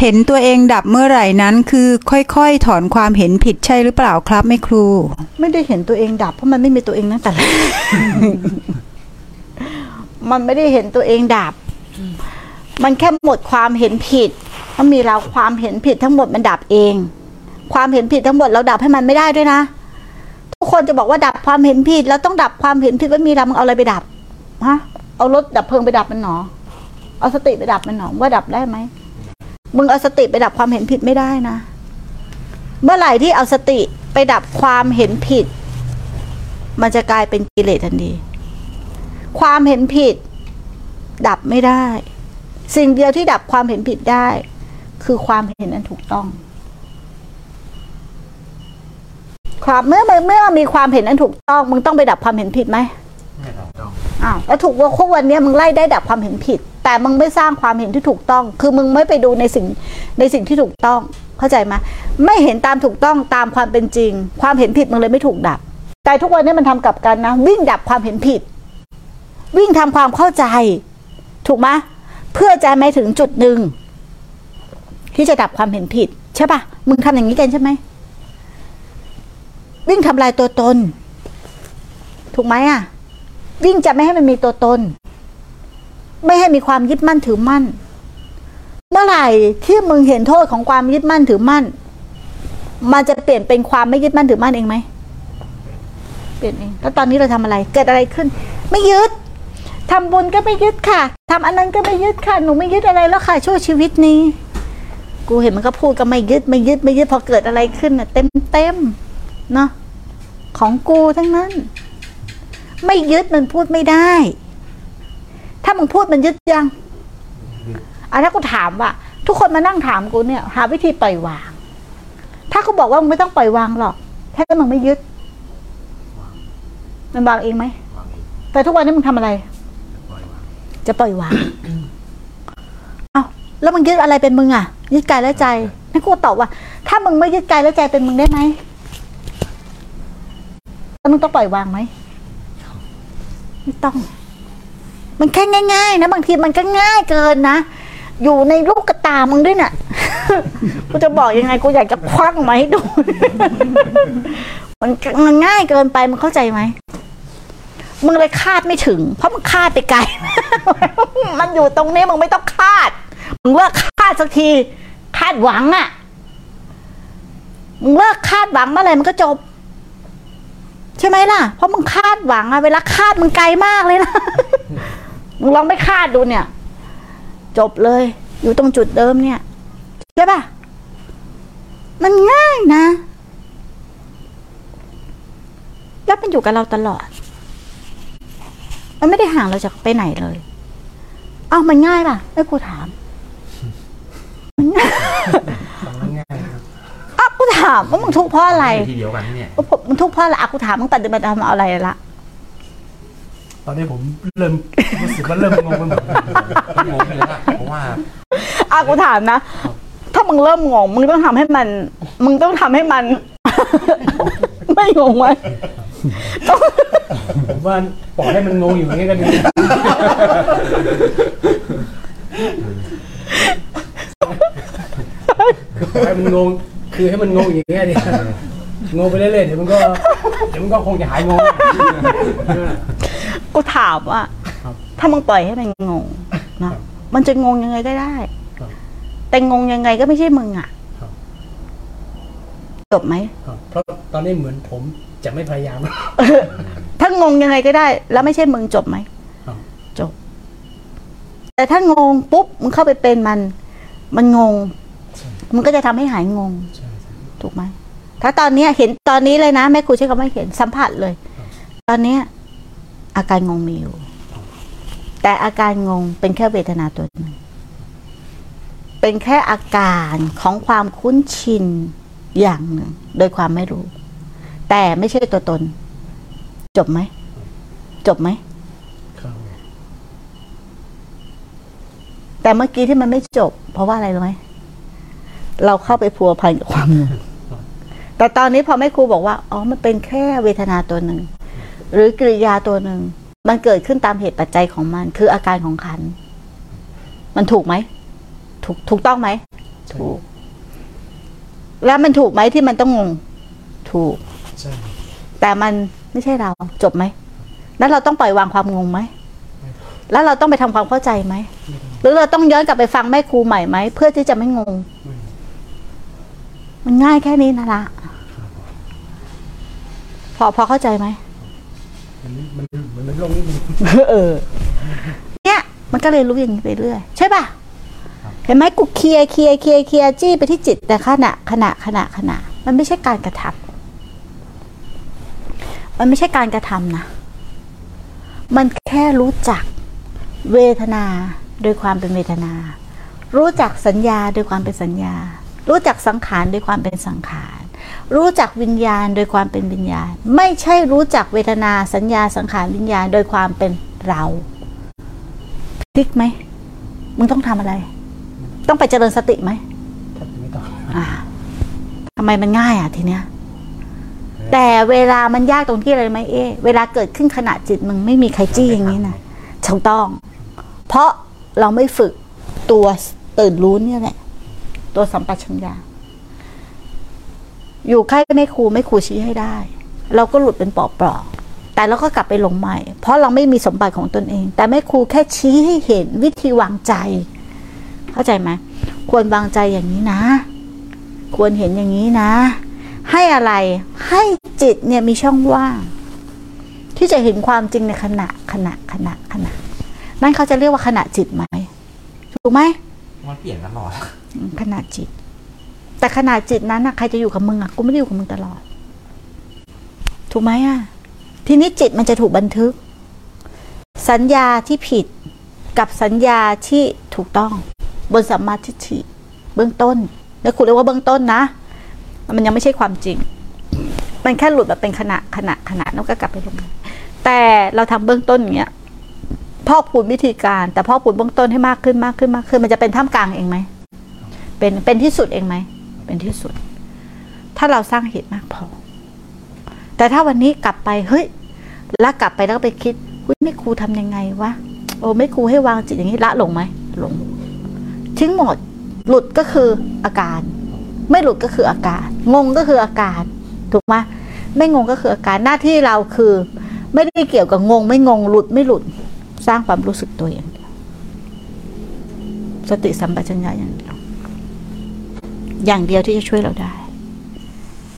เห็นตัวเองดับเมื่อไหร่นั้นคือค่อยๆถอนความเห็นผิดใช่หรือเปล่าครับแม่ครูไม่ได้เห็นตัวเองดับเพราะมันไม่มีตัวเองตั้งแต่แรก มันไม่ได้เห็นตัวเองดับ มันแค่หมดความเห็นผิดมันมีเราความเห็นผิดทั้งหมดมันดับเองความเห็นผิดทั้งหมดเราดับให้มันไม่ได้ด้วยนะทุกคนจะบอกว่าดับความเห็นผิดเราต้องดับความเห็นผิดว่ามีเราเอาอะไรไปดับฮะเอารถดับเพลิงไปดับมันหนอเอาสติไปดับมันหนอว่าดับได้ไหมมึงเอาสติไปดับความเห็นผิดไม่ได้นะเมื่อไหร่ที่เอาสติไปดับความเห็นผิดมันจะกลายเป็นกิเลสทันทีความเห็นผิดดับไม่ได้สิ่งเดียวที่ดับความเห็นผิดได้คือความเห็นอันถูกต้องความเมื่อมีความเห็นอันถูกต้องมึงต้องไปดับความเห็นผิดไหมไม่ดับต้องอ้าวแล้วถูกว่าคุกวันนี้มึงไล่ได้ดับความเห็นผิดแต่มึงไม่สร้างความเห็นที่ถูกต้องคือมึงไม่ไปดูในสิ่งที่ถูกต้องเข้าใจไหมไม่เห็นตามถูกต้องตามความเป็นจริงความเห็นผิดมึงเลยไม่ถูกดับแต่ทุกวันนี้มันทำกลับกันนะวิ่งดับความเห็นผิดวิ่งทำความเข้าใจถูกไหมเพื่อจะไม่ถึงจุดหนึ่งที่จะดับความเห็นผิดใช่ป่ะมึงทำอย่างนี้กันใช่ไหมวิ่งทำลายตัวตนถูกไหมอ่ะวิ่งจะไม่ให้มันมีตัวตนไม่ให้มีความยึดมั่นถือมั่นเมื่อไหร่ที่มึงเห็นโทษของความยึดมั่นถือมั่นมันจะเปลี่ยนเป็นความไม่ยึดมั่นถือมั่นเองไหมเปลี่ยนเองแล้วตอนนี้เราทำอะไรเกิดอะไรขึ้นไม่ยึดทำบุญก็ไม่ยึดค่ะทำอันนั้นก็ไม่ยึดค่ะหนูไม่ยึดอะไรแล้วค่ะช่วงชีวิตนี้กูเห็นมันก็พูดก็ไม่ยึดพอเกิดอะไรขึ้นน่ะเต็มเนาะของกูทั้งนั้นไม่ยึดมันพูดไม่ได้ถ้ามึงพูดมันยึดยังอ่ะถ้ากูถามว่าทุกคนมานั่งถามกูเนี่ยหาวิธีปล่อยวางถ้ากูบอกว่ามึงไม่ต้องปล่อยวางหรอกแค่มึงไม่ยึดมันวางเองไหมแต่ทุกวันนี้มึงทำอะไรจะปล่อยวาง อ้าวแล้วมึงยึดอะไรเป็นมึงอ่ะยึดกายและใจนั่นกูตอบว่าถ้ามึงไม่ยึดกายและใจเป็นมึงได้ไหมแล้วมึงต้องปล่อยวางไหมไม่ต้องมันแค่ง่ายๆนะบางทีมันก็ง่ายเกินนะอยู่ในลูกตามึงด้วยน่ะ กูจะบอกยังไงกูอยากจะควักมาให้ดู มันง่ายเกินไปมึงเข้าใจไหมมึงเลยคาดไม่ถึงเพราะมึงคาดไปไกล มันอยู่ตรงนี้มึงไม่ต้องคาดมึงเลิกคาดสักทีคาดหวังอ่ะมึงเลิกคาดหวังเมื่อไหร่มันก็จบใช่ไหมล่ะเพราะมึงคาดหวังอะเวลาคาดมึงไกลมากเลยนะ มึงลองไม่คาดดูเนี่ยจบเลยอยู่ตรงจุดเดิมเนี่ยใช่ป่ะมันง่ายนะแล้วมันอยู่กับเราตลอดมันไม่ได้ห่างเราจากไปไหนเลยเอ้ามันง่ายป่ะเอ้ยกูถามมันง่ายอ้าวกูถามว่ามึงทุกข์เพราะอะไรทีเดียวกันเนี่ยมึงทุกข์เพราะอะไรอ่ะกูถามมึงตัดเดินมาทำอะไรละตอนนี้ผมเริ่มรู้สึกว่าเริ่มงงไปหมดงงเลยนะเพราะว่าอ่ะกูถามนะถ้ามึงเริ่มงงมึงต้องทำให้มันไม่งงไหมผมว่าปล่อยให้มันงงอยู่อย่างนี้กันเนี่ยให้มันงงคือให้มันงงอย่างนี้ดิงงไปเรื่อยๆเดี๋ยวมันก็คงจะหายงงกูถามว่าถ้ามึงปล่อยให้มันงงนะมันจะงงยังไงก็ได้แต่งงยังไงก็ไม่ใช่มึงอ่ะจบไหมเพราะตอนนี้เหมือนผมจะไม่พยายามถ้างงยังไงก็ได้แล้วไม่ใช่มึงจบไหมจบแต่ถ้างงปุ๊บมึงเข้าไปเป็นมันงงมึงก็จะทำให้หายงงถูกไหมถ้าตอนนี้เห็นตอนนี้เลยนะแม่ครูใช้คำว่าเห็นสัมผัสเลยตอนนี้อาการงงมีอยู่แต่อาการงงเป็นแค่เวทนาตัวหนึ่งเป็นแค่อาการของความคุ้นชินอย่างหนึ่งโดยความไม่รู้แต่ไม่ใช่ตัวตนจบไหมแต่เมื่อกี้ที่มันไม่จบเพราะว่าอะไรรู้ไหมเราเข้าไปพัวพันกับความงงแต่ตอนนี้พอแม่ครูบอกว่าอ๋อมันเป็นแค่เวทนาตัวหนึ่งหรือกิริยาตัวหนึ่งมันเกิดขึ้นตามเหตุปัจจัยของมันคืออาการของขันธ์มันถูกไหมถูกต้องไหม ถูกแล้วมันถูกไหมที่มันต้องงงถูกใช่แต่มันไม่ใช่เราจบไหมแล้วเราต้องปล่อยวางความงงไหมแล้วเราต้องไปทำความเข้าใจไหมหรือเราต้องย้อนกลับไปฟังแม่ครูใหม่ไหมเพื่อที่จะไม่งงมันง่ายแค่นี้นะละพอเข้าใจไหมมันลงนิดนึงเนี้ยมันก็เลยรู้อย่างนี้ไปเรื่อยใช่ป่ะเห็นไหมกูเคลียร์จี้ไปที่จิตแต่ขณะมันไม่ใช่การกระทำมันไม่ใช่การกระทำนะมันแค่รู้จักเวทนาโดยความเป็นเวทนารู้จักสัญญาโดยความเป็นสัญญารู้จักสังขารโดยความเป็นสังขารรู้จักวิญญาณโดยความเป็นวิญญาณไม่ใช่รู้จักเวทนาสัญญาสังขารวิญญาณโดยความเป็นเราพลิกไหมมึงต้องทำอะไรต้องไปเจริญสติไหมไม่ต้องทำไมมันง่ายอ่ะทีเนี้ยแต่เวลามันยากตรงที่อะไรไหมเวลาเกิดขึ้นขณะจิตมึงไม่มีใครจี้อย่างนี้นะถูกต้องเพราะเราไม่ฝึกตัวตื่นรู้เนี่ยแหละตัวสัมปชัญญะอยู่ใกล้ไม่ครูชี้ให้ได้เราก็หลุดเป็นปลอกๆแต่เราก็กลับไปหลงใหม่เพราะเราไม่มีสมบัติของตนเองแต่แม่ครูแค่ชี้ให้เห็นวิธีวางใจเข้าใจไหมควรวางใจอย่างนี้นะควรเห็นอย่างนี้นะให้อะไรให้จิตเนี่ยมีช่องว่างที่จะเห็นความจริงในขณะนั่นเขาจะเรียกว่าขณะจิตไหมถูกไหมมันเปลี่ยนตลอดขณะจิตแต่ขณะจิตนั้นนะใครจะอยู่กับมึงอ่ะกูไม่ได้อยู่กับมึงตลอดถูกไหมอ่ะทีนี้จิตมันจะถูกบันทึกสัญญาที่ผิดกับสัญญาที่ถูกต้องบนสัมมาทิฏฐิเบื้องต้นแล้วคุณเรียกว่าเบื้องต้นนะมันยังไม่ใช่ความจริงมันแค่หลุดแบบเป็นขณะแล้วก็กลับไปลงแต่เราทำเบื้องต้นอย่างเงี้ยพ่อปูนวิธีการแต่พ่อปูนเบื้องต้นให้มากขึ้นมันจะเป็นท่ามกลางเองไหมเป็นที่สุดเองไหมเป็นที่สุดถ้าเราสร้างเหตุมากพอแต่ถ้าวันนี้กลับไปเฮ้ยแล้วกลับไปแล้วไปคิดอุ้ยไม่ครูทำยังไงวะโอ้ไม่ครูให้วางจิตอย่างนี้ละหลงไหมหลงทิ้งหมดหลุดก็คืออาการไม่หลุดก็คืออาการงงก็คืออาการถูกไหมไม่งงก็คืออาการหน้าที่เราคือไม่ได้เกี่ยวกับงงไม่งงหลุดไม่หลุดสร้างความรู้สึกตัวอย่างเดียวสติสัมปชัญญะอย่างเดียวที่จะช่วยเราได้